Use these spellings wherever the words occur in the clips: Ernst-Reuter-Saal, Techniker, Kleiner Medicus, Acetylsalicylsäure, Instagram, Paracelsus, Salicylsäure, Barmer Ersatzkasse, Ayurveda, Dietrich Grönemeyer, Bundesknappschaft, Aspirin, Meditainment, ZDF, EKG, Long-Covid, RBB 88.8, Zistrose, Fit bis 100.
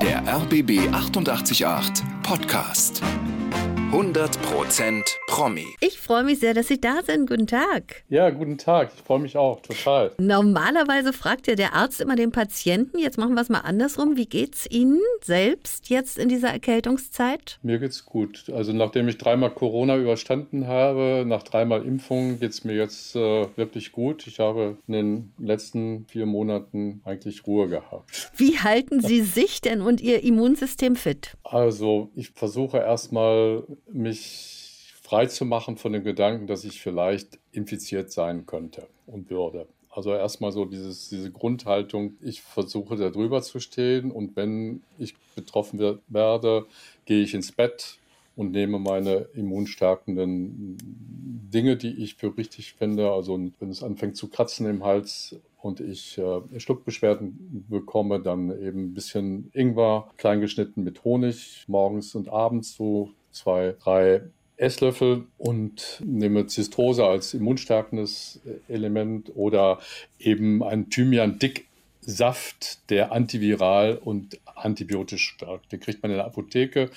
Der RBB 88.8 Podcast. 100% Promi. Ich freue mich sehr, dass Sie da sind. Guten Tag. Ja, guten Tag. Ich freue mich auch. Total. Normalerweise fragt ja der Arzt immer den Patienten. Jetzt machen wir es mal andersrum. Wie geht's Ihnen selbst jetzt in dieser Erkältungszeit? Mir geht's gut. Also nachdem ich dreimal Corona überstanden habe, nach dreimal Impfungen geht's mir jetzt wirklich gut. Ich habe in den letzten 4 Monaten eigentlich Ruhe gehabt. Wie halten Sie sich denn und Ihr Immunsystem fit? Also ich versuche erstmal mich frei zu machen von dem Gedanken, dass ich vielleicht infiziert sein könnte und würde. Also erstmal so diese Grundhaltung, ich versuche da drüber zu stehen und wenn ich betroffen werde, gehe ich ins Bett und nehme meine immunstärkenden Dinge, die ich für richtig finde. Also wenn es anfängt zu kratzen im Hals und ich Schluckbeschwerden bekomme, dann eben ein bisschen Ingwer, klein geschnitten mit Honig, morgens und abends so 2, 3 Esslöffel und nehme Zistrose als immunstärkendes Element oder eben einen Thymian-Dicksaft, der antiviral und antibiotisch stärkt. Den kriegt man in der Apotheke.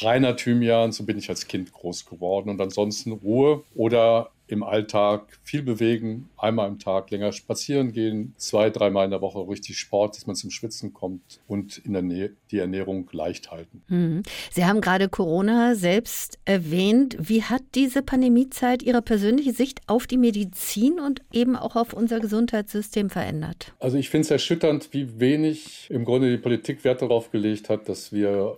Reiner Thymian, so bin ich als Kind groß geworden. Und ansonsten Ruhe oder im Alltag viel bewegen, einmal am Tag länger spazieren gehen, 2, 3 Mal in der Woche richtig Sport, dass man zum Schwitzen kommt und in der Nähe die Ernährung leicht halten. Hm. Sie haben gerade Corona selbst erwähnt. Wie hat diese Pandemiezeit Ihre persönliche Sicht auf die Medizin und eben auch auf unser Gesundheitssystem verändert? Also ich finde es erschütternd, wie wenig im Grunde die Politik Wert darauf gelegt hat, dass wir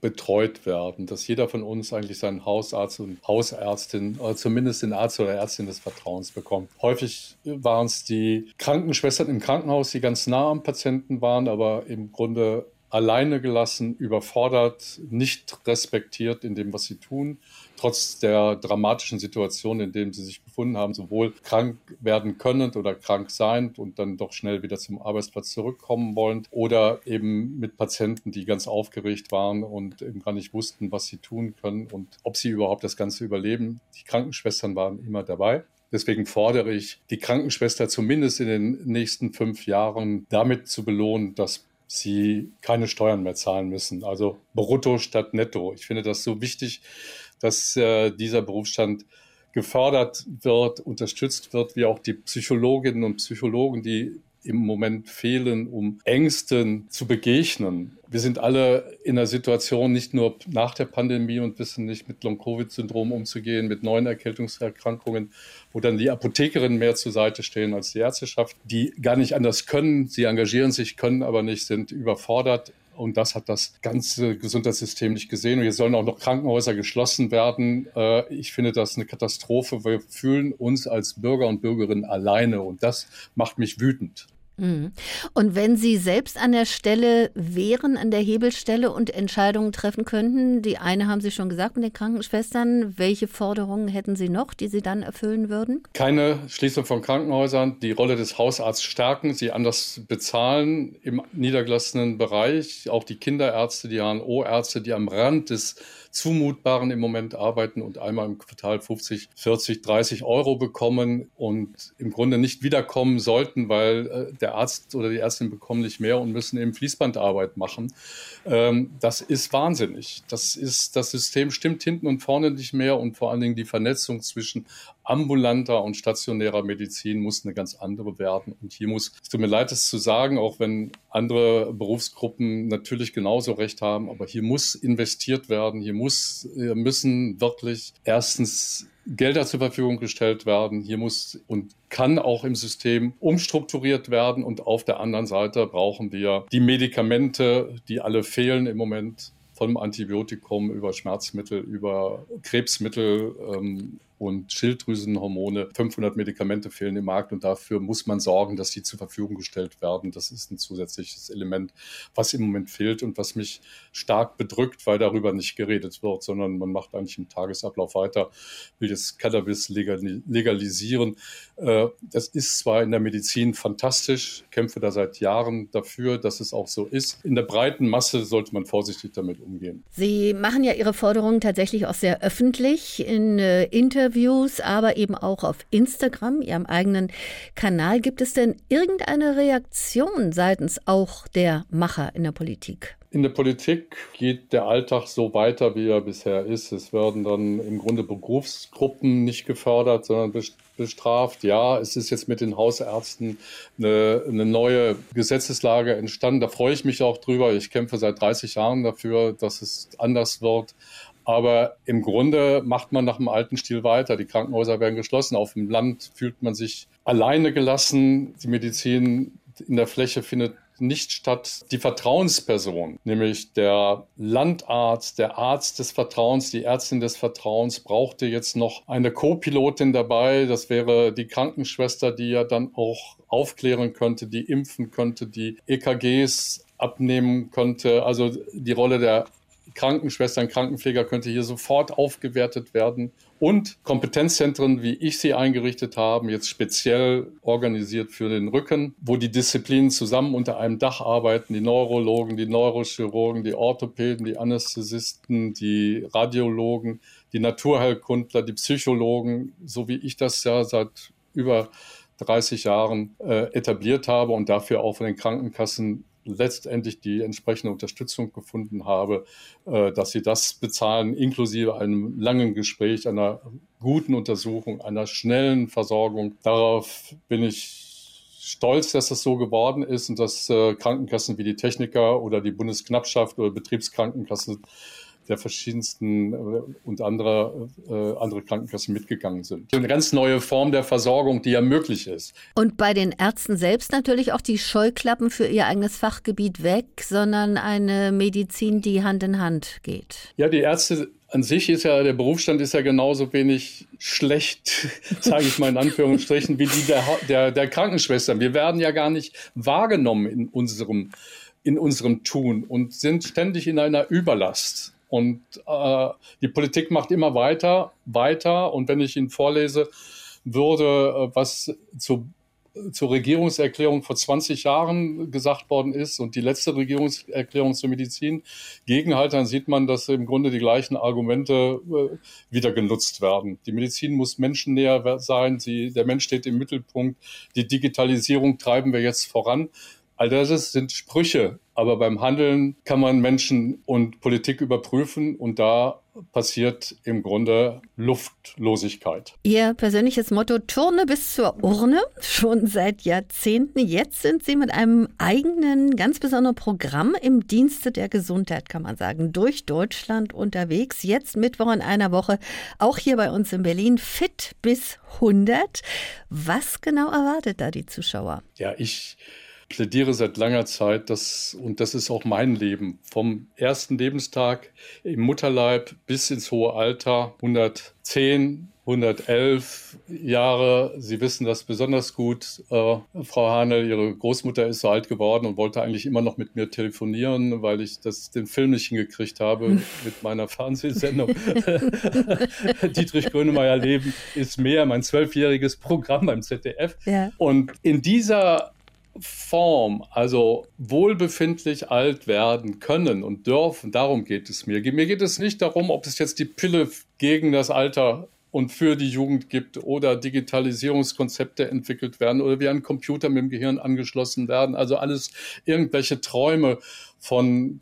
betreut werden, dass jeder von uns eigentlich seinen Hausarzt und Hausärztin, oder zumindest den Arzt oder Ärztin des Vertrauens bekommt. Häufig waren es die Krankenschwestern im Krankenhaus, die ganz nah am Patienten waren, aber im Grunde alleine gelassen, überfordert, nicht respektiert in dem, was sie tun, trotz der dramatischen Situation, in der sie sich befunden haben, sowohl krank werden können oder krank sein und dann doch schnell wieder zum Arbeitsplatz zurückkommen wollen oder eben mit Patienten, die ganz aufgeregt waren und eben gar nicht wussten, was sie tun können und ob sie überhaupt das Ganze überleben. Die Krankenschwestern waren immer dabei. Deswegen fordere ich, die Krankenschwester zumindest in den nächsten 5 Jahren damit zu belohnen, dass sie keine Steuern mehr zahlen müssen. Also brutto statt netto. Ich finde das so wichtig, dass dieser Berufsstand gefördert wird, unterstützt wird, wie auch die Psychologinnen und Psychologen, die im Moment fehlen, um Ängsten zu begegnen. Wir sind alle in einer Situation, nicht nur nach der Pandemie und wissen nicht, mit Long-Covid-Syndrom umzugehen, mit neuen Erkältungserkrankungen, wo dann die Apothekerinnen mehr zur Seite stehen als die Ärzteschaft, die gar nicht anders können. Sie engagieren sich, können aber nicht, sind überfordert. Und das hat das ganze Gesundheitssystem nicht gesehen. Und jetzt sollen auch noch Krankenhäuser geschlossen werden. Ich finde das eine Katastrophe. Wir fühlen uns als Bürger und Bürgerinnen alleine. Und das macht mich wütend. Und wenn Sie selbst an der Stelle wären, an der Hebelstelle und Entscheidungen treffen könnten, die eine haben Sie schon gesagt mit den Krankenschwestern, welche Forderungen hätten Sie noch, die Sie dann erfüllen würden? Keine Schließung von Krankenhäusern, die Rolle des Hausarztes stärken, sie anders bezahlen im niedergelassenen Bereich, auch die Kinderärzte, die HNO-Ärzte, die am Rand des Zumutbaren im Moment arbeiten und einmal im Quartal 50, 40, 30 Euro bekommen und im Grunde nicht wiederkommen sollten, weil der Arzt oder die Ärztin bekommen nicht mehr und müssen eben Fließbandarbeit machen. Das ist wahnsinnig. Das System stimmt hinten und vorne nicht mehr und vor allen Dingen die Vernetzung zwischen ambulanter und stationärer Medizin muss eine ganz andere werden. Und hier muss, es tut mir leid, das zu sagen, auch wenn andere Berufsgruppen natürlich genauso recht haben, aber hier muss investiert werden, hier müssen wirklich erstens Gelder zur Verfügung gestellt werden, hier muss und kann auch im System umstrukturiert werden und auf der anderen Seite brauchen wir die Medikamente, die alle fehlen im Moment, vom Antibiotikum über Schmerzmittel, über Krebsmittel und Schilddrüsenhormone. 500 Medikamente fehlen im Markt und dafür muss man sorgen, dass die zur Verfügung gestellt werden. Das ist ein zusätzliches Element, was im Moment fehlt und was mich stark bedrückt, weil darüber nicht geredet wird, sondern man macht eigentlich im Tagesablauf weiter, will jetzt Cannabis legalisieren. Das ist zwar in der Medizin fantastisch, kämpfe da seit Jahren dafür, dass es auch so ist. In der breiten Masse sollte man vorsichtig damit umgehen. Sie machen ja Ihre Forderungen tatsächlich auch sehr öffentlich in Interviews. Interviews, aber eben auch auf Instagram, Ihrem eigenen Kanal. Gibt es denn irgendeine Reaktion seitens auch der Macher in der Politik? In der Politik geht der Alltag so weiter, wie er bisher ist. Es werden dann im Grunde Berufsgruppen nicht gefördert, sondern bestraft. Ja, es ist jetzt mit den Hausärzten eine neue Gesetzeslage entstanden. Da freue ich mich auch drüber. Ich kämpfe seit 30 Jahren dafür, dass es anders wird. Aber im Grunde macht man nach dem alten Stil weiter. Die Krankenhäuser werden geschlossen. Auf dem Land fühlt man sich alleine gelassen. Die Medizin in der Fläche findet nicht statt. Die Vertrauensperson, nämlich der Landarzt, der Arzt des Vertrauens, die Ärztin des Vertrauens, brauchte jetzt noch eine Co-Pilotin dabei. Das wäre die Krankenschwester, die ja dann auch aufklären könnte, die impfen könnte, die EKGs abnehmen könnte. Also die Rolle der Krankenschwestern, Krankenpfleger könnte hier sofort aufgewertet werden. Und Kompetenzzentren, wie ich sie eingerichtet habe, jetzt speziell organisiert für den Rücken, wo die Disziplinen zusammen unter einem Dach arbeiten, die Neurologen, die Neurochirurgen, die Orthopäden, die Anästhesisten, die Radiologen, die Naturheilkundler, die Psychologen, so wie ich das ja seit über 30 Jahren etabliert habe und dafür auch von den Krankenkassen letztendlich die entsprechende Unterstützung gefunden habe, dass sie das bezahlen, inklusive einem langen Gespräch, einer guten Untersuchung, einer schnellen Versorgung. Darauf bin ich stolz, dass das so geworden ist und dass Krankenkassen wie die Techniker oder die Bundesknappschaft oder Betriebskrankenkassen der verschiedensten und andere Krankenkassen mitgegangen sind. Eine ganz neue Form der Versorgung, die ja möglich ist. Und bei den Ärzten selbst natürlich auch die Scheuklappen für ihr eigenes Fachgebiet weg, sondern eine Medizin, die Hand in Hand geht. Ja, die Ärzte an sich ist ja, der Berufsstand ist ja genauso wenig schlecht, sage ich mal in Anführungsstrichen, wie die der Krankenschwestern. Wir werden ja gar nicht wahrgenommen in unserem Tun und sind ständig in einer Überlast. Und die Politik macht immer weiter. Und wenn ich Ihnen vorlese würde, was zur Regierungserklärung vor 20 Jahren gesagt worden ist und die letzte Regierungserklärung zur Medizin gegenhalten, sieht man, dass im Grunde die gleichen Argumente wieder genutzt werden. Die Medizin muss menschennäher sein. Der Mensch steht im Mittelpunkt. Die Digitalisierung treiben wir jetzt voran. All das sind Sprüche, aber beim Handeln kann man Menschen und Politik überprüfen und da passiert im Grunde Luftlosigkeit. Ihr persönliches Motto, Turne bis zur Urne, schon seit Jahrzehnten. Jetzt sind Sie mit einem eigenen, ganz besonderen Programm im Dienste der Gesundheit, kann man sagen, durch Deutschland unterwegs. Jetzt Mittwoch in einer Woche, auch hier bei uns in Berlin, Fit bis 100. Was genau erwartet da die Zuschauer? Ja, Ich plädiere seit langer Zeit, und das ist auch mein Leben, vom ersten Lebenstag im Mutterleib bis ins hohe Alter, 110, 111 Jahre. Sie wissen das besonders gut. Frau Hahnel, Ihre Großmutter ist so alt geworden und wollte eigentlich immer noch mit mir telefonieren, weil ich den Film nicht hingekriegt habe mit meiner Fernsehsendung. Dietrich Grönemeyer Leben ist mehr, mein 12-jähriges Programm beim ZDF. Ja. Und in dieser Form, also wohlbefindlich alt werden können und dürfen, darum geht es mir. Mir geht es nicht darum, ob es jetzt die Pille gegen das Alter und für die Jugend gibt oder Digitalisierungskonzepte entwickelt werden oder wie ein Computer mit dem Gehirn angeschlossen werden. Also alles irgendwelche Träume von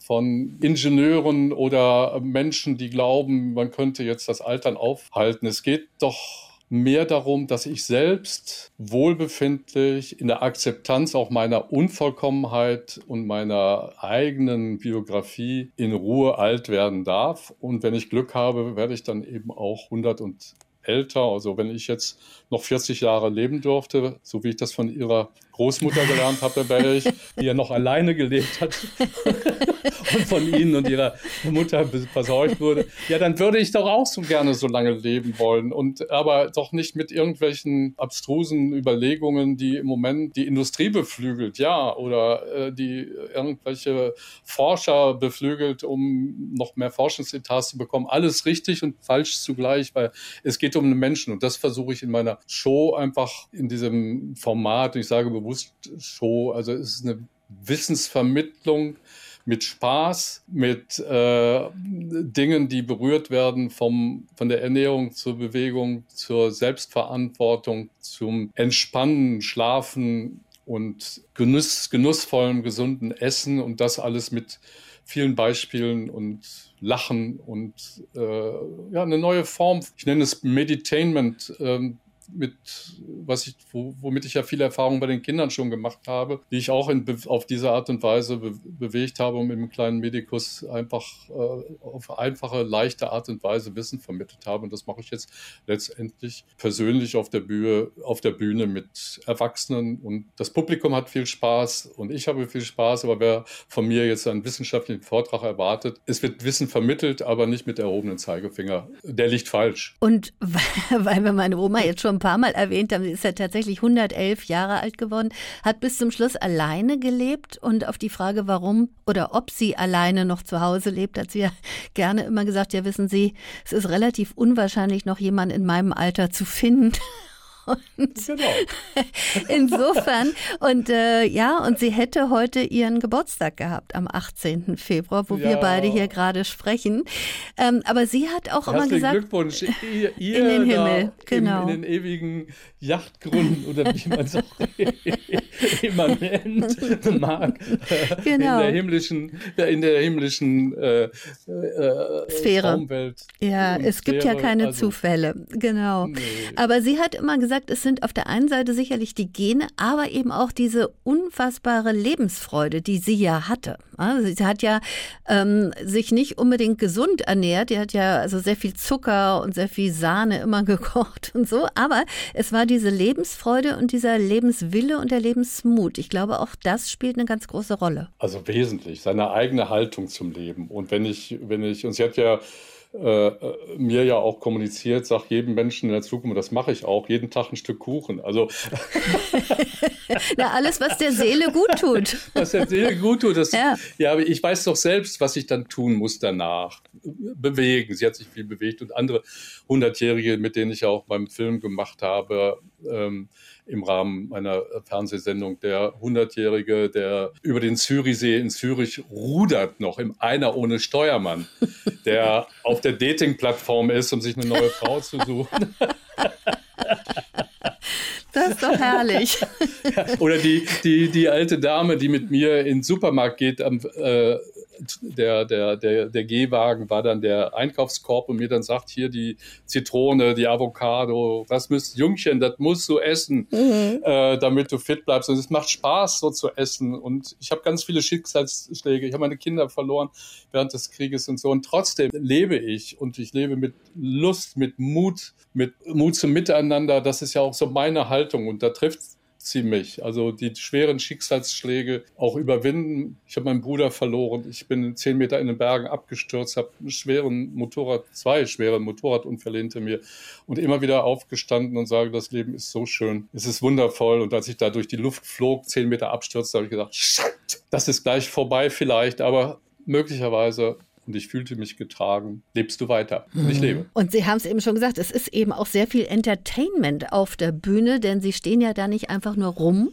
Ingenieuren oder Menschen, die glauben, man könnte jetzt das Altern aufhalten. Es geht doch mehr darum, dass ich selbst wohlbefindlich in der Akzeptanz auch meiner Unvollkommenheit und meiner eigenen Biografie in Ruhe alt werden darf. Und wenn ich Glück habe, werde ich dann eben auch 100 und älter. Also wenn ich jetzt noch 40 Jahre leben dürfte, so wie ich das von Ihrer Großmutter gelernt habe, die ja noch alleine gelebt hat und von Ihnen und Ihrer Mutter versorgt wurde, ja, dann würde ich doch auch so gerne so lange leben wollen. Aber doch nicht mit irgendwelchen abstrusen Überlegungen, die im Moment die Industrie beflügelt, ja, oder die irgendwelche Forscher beflügelt, um noch mehr Forschungsetats zu bekommen. Alles richtig und falsch zugleich, weil es geht um einen Menschen. Und das versuche ich in meiner Show einfach in diesem Format, ich sage bewusst Show, also es ist eine Wissensvermittlung, mit Spaß, mit Dingen, die berührt werden von der Ernährung zur Bewegung, zur Selbstverantwortung, zum Entspannen, Schlafen und genussvollem, gesunden Essen, und das alles mit vielen Beispielen und Lachen und ja, eine neue Form. Ich nenne es Meditainment, womit ich ja viel Erfahrung bei den Kindern schon gemacht habe, die ich auch auf diese Art und Weise bewegt habe, um im Kleinen Medicus einfach auf einfache, leichte Art und Weise Wissen vermittelt habe. Und das mache ich jetzt letztendlich persönlich auf der Bühne mit Erwachsenen. Und das Publikum hat viel Spaß und ich habe viel Spaß. Aber wer von mir jetzt einen wissenschaftlichen Vortrag erwartet, es wird Wissen vermittelt, aber nicht mit erhobenem Zeigefinger. Der liegt falsch. Und weil wir meine Oma jetzt schon ein paar Mal erwähnt haben, sie ist ja tatsächlich 111 Jahre alt geworden, hat bis zum Schluss alleine gelebt, und auf die Frage, warum oder ob sie alleine noch zu Hause lebt, hat sie ja gerne immer gesagt, ja, wissen Sie, es ist relativ unwahrscheinlich, noch jemanden in meinem Alter zu finden. Und genau. Insofern, und ja, und sie hätte heute ihren Geburtstag gehabt am 18. Februar, wo wir beide hier gerade sprechen. Aber sie hat auch immer gesagt, Glückwunsch, ihr in den Himmel, genau. In den ewigen Yachtgründen oder wie man es auch immer nennt, mag. Genau. In der himmlischen Sphäre. Raumwelt. Ja, es Sphäre, gibt ja keine Zufälle, genau. Nee. Aber sie hat immer gesagt, es sind auf der einen Seite sicherlich die Gene, aber eben auch diese unfassbare Lebensfreude, die sie ja hatte. Sie hat ja sich nicht unbedingt gesund ernährt. Die hat ja also sehr viel Zucker und sehr viel Sahne immer gekocht und so. Aber es war diese Lebensfreude und dieser Lebenswille und der Lebensmut. Ich glaube, auch das spielt eine ganz große Rolle. Also wesentlich, seine eigene Haltung zum Leben. Und und sie hat ja mir ja auch kommuniziert, sag jedem Menschen in der Zukunft, das mache ich auch, jeden Tag ein Stück Kuchen. Also na, alles, was der Seele gut tut. Was der Seele gut tut, das, ja, aber ich weiß doch selbst, was ich dann tun muss danach. Bewegen, sie hat sich viel bewegt, und andere 100-Jährige, mit denen ich ja auch beim Film gemacht habe, im Rahmen meiner Fernsehsendung, der 100-Jährige, der über den Zürichsee in Zürich rudert noch, im Einer ohne Steuermann, der auf der Dating-Plattform ist, um sich eine neue Frau zu suchen. Das ist doch herrlich. Oder die alte Dame, die mit mir in den Supermarkt geht, der Gehwagen war dann der Einkaufskorb, und mir dann sagt, hier die Zitrone, die Avocado, das müsst Jungchen, das musst du essen, damit du fit bleibst. Und es macht Spaß, so zu essen. Und ich habe ganz viele Schicksalsschläge. Ich habe meine Kinder verloren während des Krieges und so. Und trotzdem lebe ich. Und ich lebe mit Lust, mit Mut zum Miteinander. Das ist ja auch so meine Haltung. Und da trifft ziemlich. Also die schweren Schicksalsschläge auch überwinden. Ich habe meinen Bruder verloren. Ich bin 10 Meter in den Bergen abgestürzt, habe einen zwei schwere Motorradunfälle hinter mir, und immer wieder aufgestanden und sage, das Leben ist so schön. Es ist wundervoll. Und als ich da durch die Luft flog, 10 Meter abstürzte, habe ich gedacht, shit, das ist gleich vorbei vielleicht, aber möglicherweise. Und ich fühlte mich getragen. Lebst du weiter? Und ich lebe. Und Sie haben es eben schon gesagt, es ist eben auch sehr viel Entertainment auf der Bühne, denn Sie stehen ja da nicht einfach nur rum,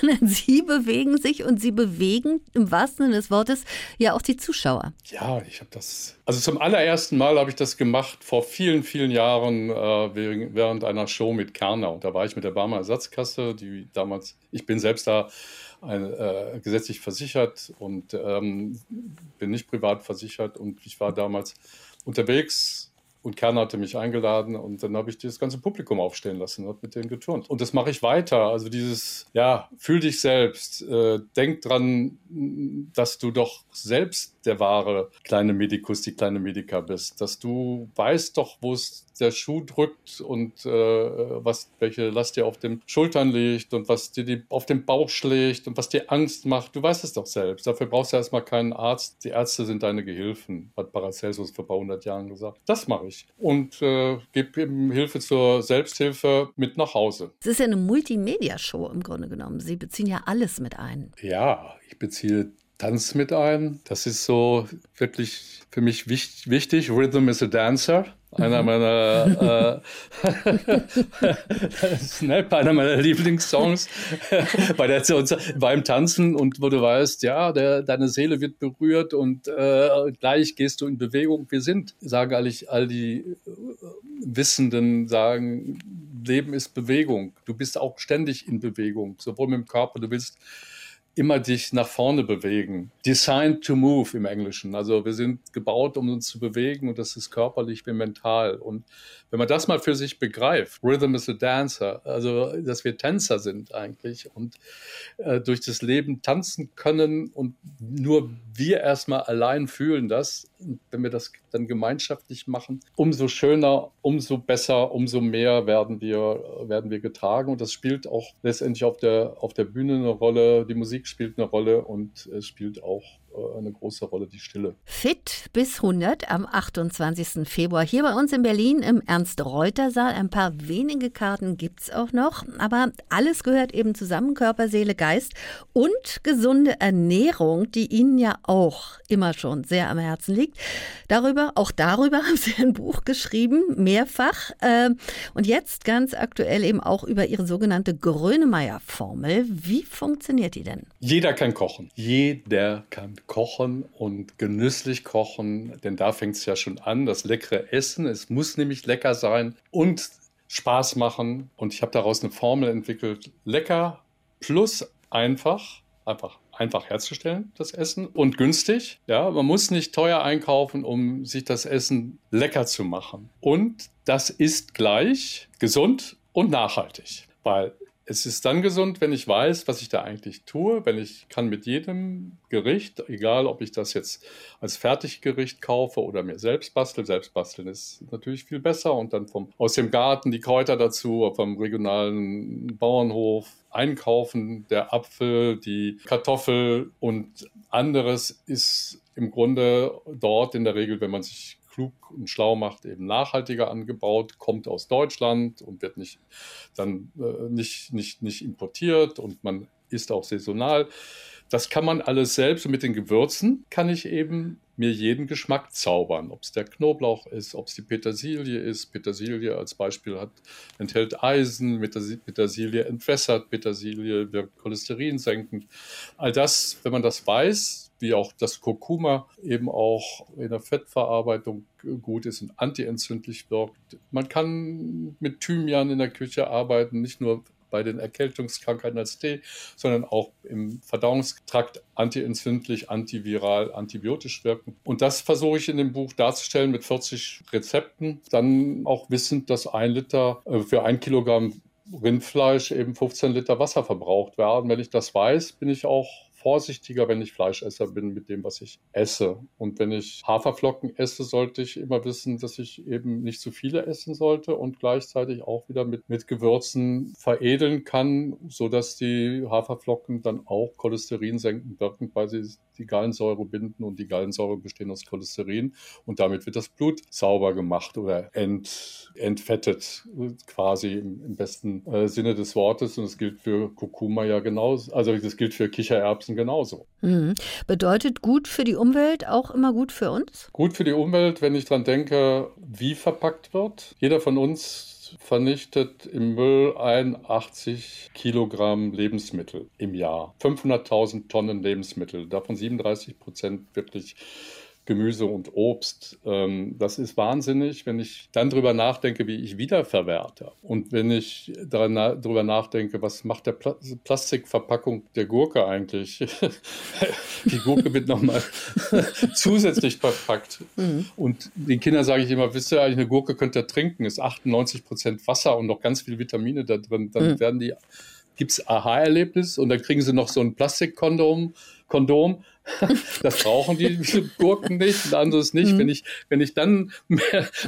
sondern Sie bewegen sich, und Sie bewegen im wahrsten Sinne des Wortes ja auch die Zuschauer. Ja, ich habe das. Also zum allerersten Mal habe ich das gemacht vor vielen, vielen Jahren während einer Show mit Karnau. Da war ich mit der Barmer Ersatzkasse, die damals, ich bin selbst da gesetzlich versichert und bin nicht privat versichert, und ich war damals unterwegs, und Kerner hatte mich eingeladen, und dann habe ich das ganze Publikum aufstehen lassen und habe mit denen geturnt. Und das mache ich weiter. Also dieses, ja, fühl dich selbst, denk dran, dass du doch selbst der wahre kleine Medikus, die kleine Medica bist, dass du weißt doch, wo es der Schuh drückt und welche Last dir auf den Schultern liegt und was dir auf den Bauch schlägt und was dir Angst macht. Du weißt es doch selbst. Dafür brauchst du erstmal keinen Arzt. Die Ärzte sind deine Gehilfen, hat Paracelsus vor ein paar 100 Jahren gesagt. Das mache ich. Und gebe eben Hilfe zur Selbsthilfe mit nach Hause. Es ist ja eine Multimedia-Show im Grunde genommen. Sie beziehen ja alles mit ein. Ja, ich beziehe Tanz mit ein. Das ist so wirklich für mich wichtig. Rhythm is a dancer. Einer meiner Snap, einer meiner Lieblingssongs beim Tanzen, und wo du weißt, ja, deine Seele wird berührt und gleich gehst du in Bewegung. Wir sind, sagen all die Wissenden, sagen, Leben ist Bewegung. Du bist auch ständig in Bewegung, sowohl mit dem Körper, du willst immer dich nach vorne bewegen. Designed to move im Englischen. Also wir sind gebaut, um uns zu bewegen, und das ist körperlich wie mental. Und wenn man das mal für sich begreift, Rhythm is a dancer, also dass wir Tänzer sind eigentlich und durch das Leben tanzen können, und nur wir erstmal allein fühlen das. Und wenn wir das dann gemeinschaftlich machen, umso schöner, umso besser, umso mehr werden wir getragen. Und das spielt auch letztendlich auf der Bühne eine Rolle. Die Musik spielt eine Rolle, und es spielt auch eine große Rolle die Stille. Fit bis 100 am 28. Februar hier bei uns in Berlin im Ernst-Reuter-Saal. Ein paar wenige Karten gibt's auch noch, aber alles gehört eben zusammen, Körper, Seele, Geist und gesunde Ernährung, die Ihnen ja auch immer schon sehr am Herzen liegt. Auch darüber haben Sie ein Buch geschrieben, mehrfach, und jetzt ganz aktuell eben auch über Ihre sogenannte Grönemeyer-Formel. Wie funktioniert die denn? Jeder kann kochen. Jeder kann kochen und genüsslich kochen, denn da fängt es ja schon an, das leckere Essen. Es muss nämlich lecker sein und Spaß machen. Und ich habe daraus eine Formel entwickelt, lecker plus einfach herzustellen, das Essen, und günstig. Ja, man muss nicht teuer einkaufen, um sich das Essen lecker zu machen. Und das ist gleich gesund und nachhaltig, weil es ist dann gesund, wenn ich weiß, was ich da eigentlich tue, wenn ich kann mit jedem Gericht, egal ob ich das jetzt als Fertiggericht kaufe oder mir selbst bastel. Selbstbasteln ist natürlich viel besser, und dann aus dem Garten die Kräuter dazu, vom regionalen Bauernhof einkaufen, der Apfel, die Kartoffel und anderes ist im Grunde dort in der Regel, wenn man sich klug und schlau macht, eben nachhaltiger angebaut, kommt aus Deutschland und wird nicht importiert, und man isst auch saisonal. Das kann man alles selbst, und mit den Gewürzen kann ich eben mir jeden Geschmack zaubern, ob es der Knoblauch ist, ob es die Petersilie ist. Petersilie als Beispiel enthält Eisen, Petersilie entwässert, Petersilie wirkt cholesterinsenkend. All das, wenn man das weiß, wie auch das Kurkuma eben auch in der Fettverarbeitung gut ist und antientzündlich wirkt. Man kann mit Thymian in der Küche arbeiten, nicht nur bei den Erkältungskrankheiten als Tee, sondern auch im Verdauungstrakt antientzündlich, antiviral, antibiotisch wirken. Und das versuche ich in dem Buch darzustellen mit 40 Rezepten. Dann auch wissend, dass 1 Liter für 1 Kilogramm Rindfleisch eben 15 Liter Wasser verbraucht werden. Wenn ich das weiß, bin ich auch vorsichtiger, wenn ich Fleischesser bin, mit dem, was ich esse. Und wenn ich Haferflocken esse, sollte ich immer wissen, dass ich eben nicht zu viele essen sollte und gleichzeitig auch wieder mit Gewürzen veredeln kann, sodass die Haferflocken dann auch cholesterinsenkend wirken, weil sie die Gallensäure binden, und die Gallensäure bestehen aus Cholesterin, und damit wird das Blut sauber gemacht oder entfettet, quasi im besten Sinne des Wortes. Und das gilt für Kurkuma ja genauso, also das gilt für Kichererbsen genauso. Bedeutet gut für die Umwelt auch immer gut für uns? Gut für die Umwelt, wenn ich dran denke, wie verpackt wird. Jeder von uns vernichtet im Müll 81 Kilogramm Lebensmittel im Jahr. 500.000 Tonnen Lebensmittel, davon 37% wirklich Gemüse und Obst. Das ist wahnsinnig, wenn ich dann drüber nachdenke, wie ich wiederverwerte. Und wenn ich drüber nachdenke, was macht der Plastikverpackung der Gurke eigentlich? Die Gurke wird nochmal zusätzlich verpackt. Mhm. Und den Kindern sage ich immer, wisst ihr eigentlich, eine Gurke könnt ihr trinken, ist 98% Wasser und noch ganz viele Vitamine da drin. Dann gibt es Aha-Erlebnis, und dann kriegen sie noch so ein Plastikkondom. Das brauchen die Gurken nicht, ein anderes nicht. Wenn ich dann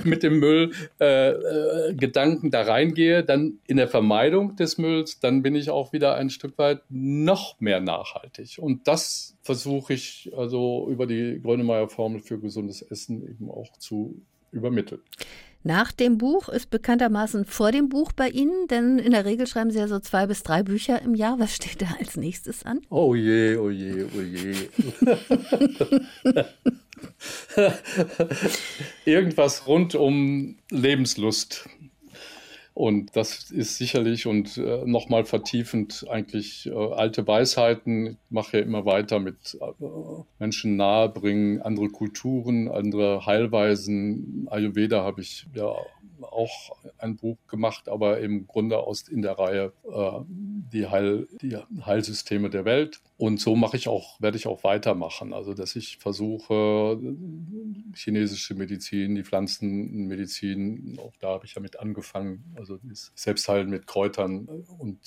mit dem Müll Gedanken da reingehe, dann in der Vermeidung des Mülls, dann bin ich auch wieder ein Stück weit noch mehr nachhaltig. Und das versuche ich also über die Grönemeyer-Formel für gesundes Essen eben auch zu übermitteln. Nach dem Buch ist bekanntermaßen vor dem Buch bei Ihnen, denn in der Regel schreiben Sie ja so 2 bis 3 Bücher im Jahr. Was steht da als nächstes an? Oh je, oh je, oh je. irgendwas rund um Lebenslust. Und das ist sicherlich und nochmal vertiefend eigentlich alte Weisheiten. Ich mache ja immer weiter mit Menschen nahebringen, andere Kulturen, andere Heilweisen. Ayurveda habe ich ja auch ein Buch gemacht, aber im Grunde in der Reihe die Heilsysteme der Welt. Und so werde ich auch weitermachen. Also, dass ich versuche, chinesische Medizin, die Pflanzenmedizin, auch da habe ich ja mit angefangen, also das Selbstheilen mit Kräutern und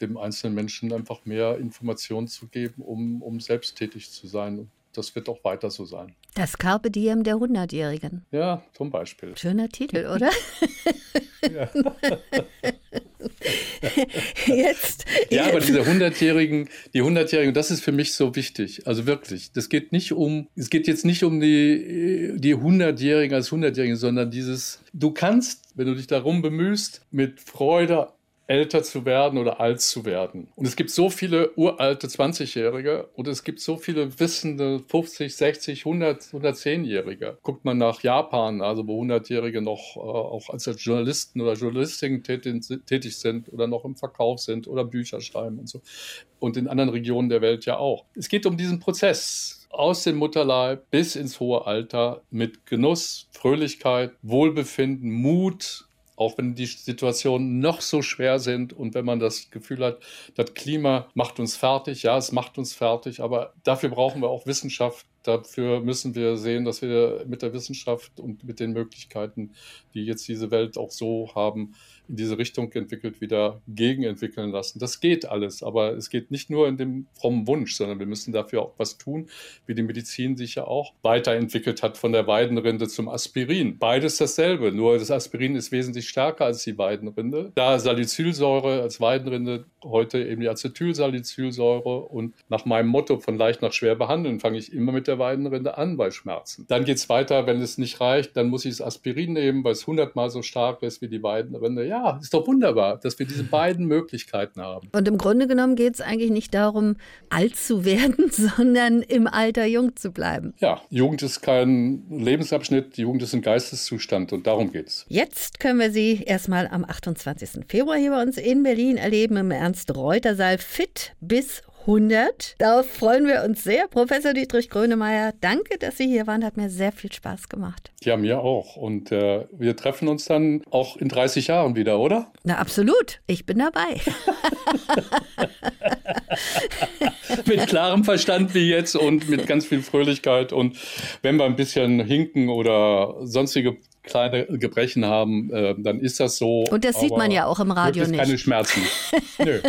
dem einzelnen Menschen einfach mehr Informationen zu geben, um selbsttätig zu sein. Das wird auch weiter so sein. Das Carpe Diem der 100-Jährigen. Ja, zum Beispiel. Schöner Titel, oder? Ja. Jetzt. Aber diese 100-Jährigen, das ist für mich so wichtig. Also wirklich, es geht jetzt nicht um die 100-Jährigen als 100-Jährigen, sondern du kannst, wenn du dich darum bemühst, mit Freude älter zu werden oder alt zu werden. Und es gibt so viele uralte 20-Jährige und es gibt so viele wissende 50, 60, 100, 110-Jährige. Guckt man nach Japan, also wo 100-Jährige noch auch als Journalisten oder Journalistinnen tätig sind oder noch im Verkauf sind oder Bücher schreiben und so. Und in anderen Regionen der Welt ja auch. Es geht um diesen Prozess. Aus dem Mutterleib bis ins hohe Alter mit Genuss, Fröhlichkeit, Wohlbefinden, Mut, auch wenn die Situationen noch so schwer sind und wenn man das Gefühl hat, das Klima macht uns fertig, ja, es macht uns fertig, aber dafür brauchen wir auch Wissenschaft, dafür müssen wir sehen, dass wir mit der Wissenschaft und mit den Möglichkeiten, die jetzt diese Welt auch so haben, in diese Richtung entwickelt, wieder gegenentwickeln lassen. Das geht alles, aber es geht nicht nur in dem frommen Wunsch, sondern wir müssen dafür auch was tun, wie die Medizin sich ja auch weiterentwickelt hat von der Weidenrinde zum Aspirin. Beides dasselbe, nur das Aspirin ist wesentlich stärker als die Weidenrinde. Da Salicylsäure als Weidenrinde, heute eben die Acetylsalicylsäure, und nach meinem Motto von leicht nach schwer behandeln, fange ich immer mit der Weidenrinde an bei Schmerzen. Dann geht es weiter, wenn es nicht reicht, dann muss ich das Aspirin nehmen, weil es 100-mal so stark ist wie die Weidenrinde. Ja, ist doch wunderbar, dass wir diese beiden Möglichkeiten haben. Und im Grunde genommen geht es eigentlich nicht darum, alt zu werden, sondern im Alter jung zu bleiben. Ja, Jugend ist kein Lebensabschnitt, Jugend ist ein Geisteszustand und darum geht's. Jetzt können wir Sie erstmal am 28. Februar hier bei uns in Berlin erleben, im Ernst-Reuter-Saal Fit bis 100. Darauf freuen wir uns sehr. Professor Dietrich Grönemeyer, danke, dass Sie hier waren. Hat mir sehr viel Spaß gemacht. Ja, mir auch. Und wir treffen uns dann auch in 30 Jahren wieder, oder? Na, absolut. Ich bin dabei. Mit klarem Verstand wie jetzt und mit ganz viel Fröhlichkeit. Und wenn wir ein bisschen hinken oder sonstige kleine Gebrechen haben, dann ist das so. Und das sieht man ja auch im Radio nicht. Keine Schmerzen. Nö.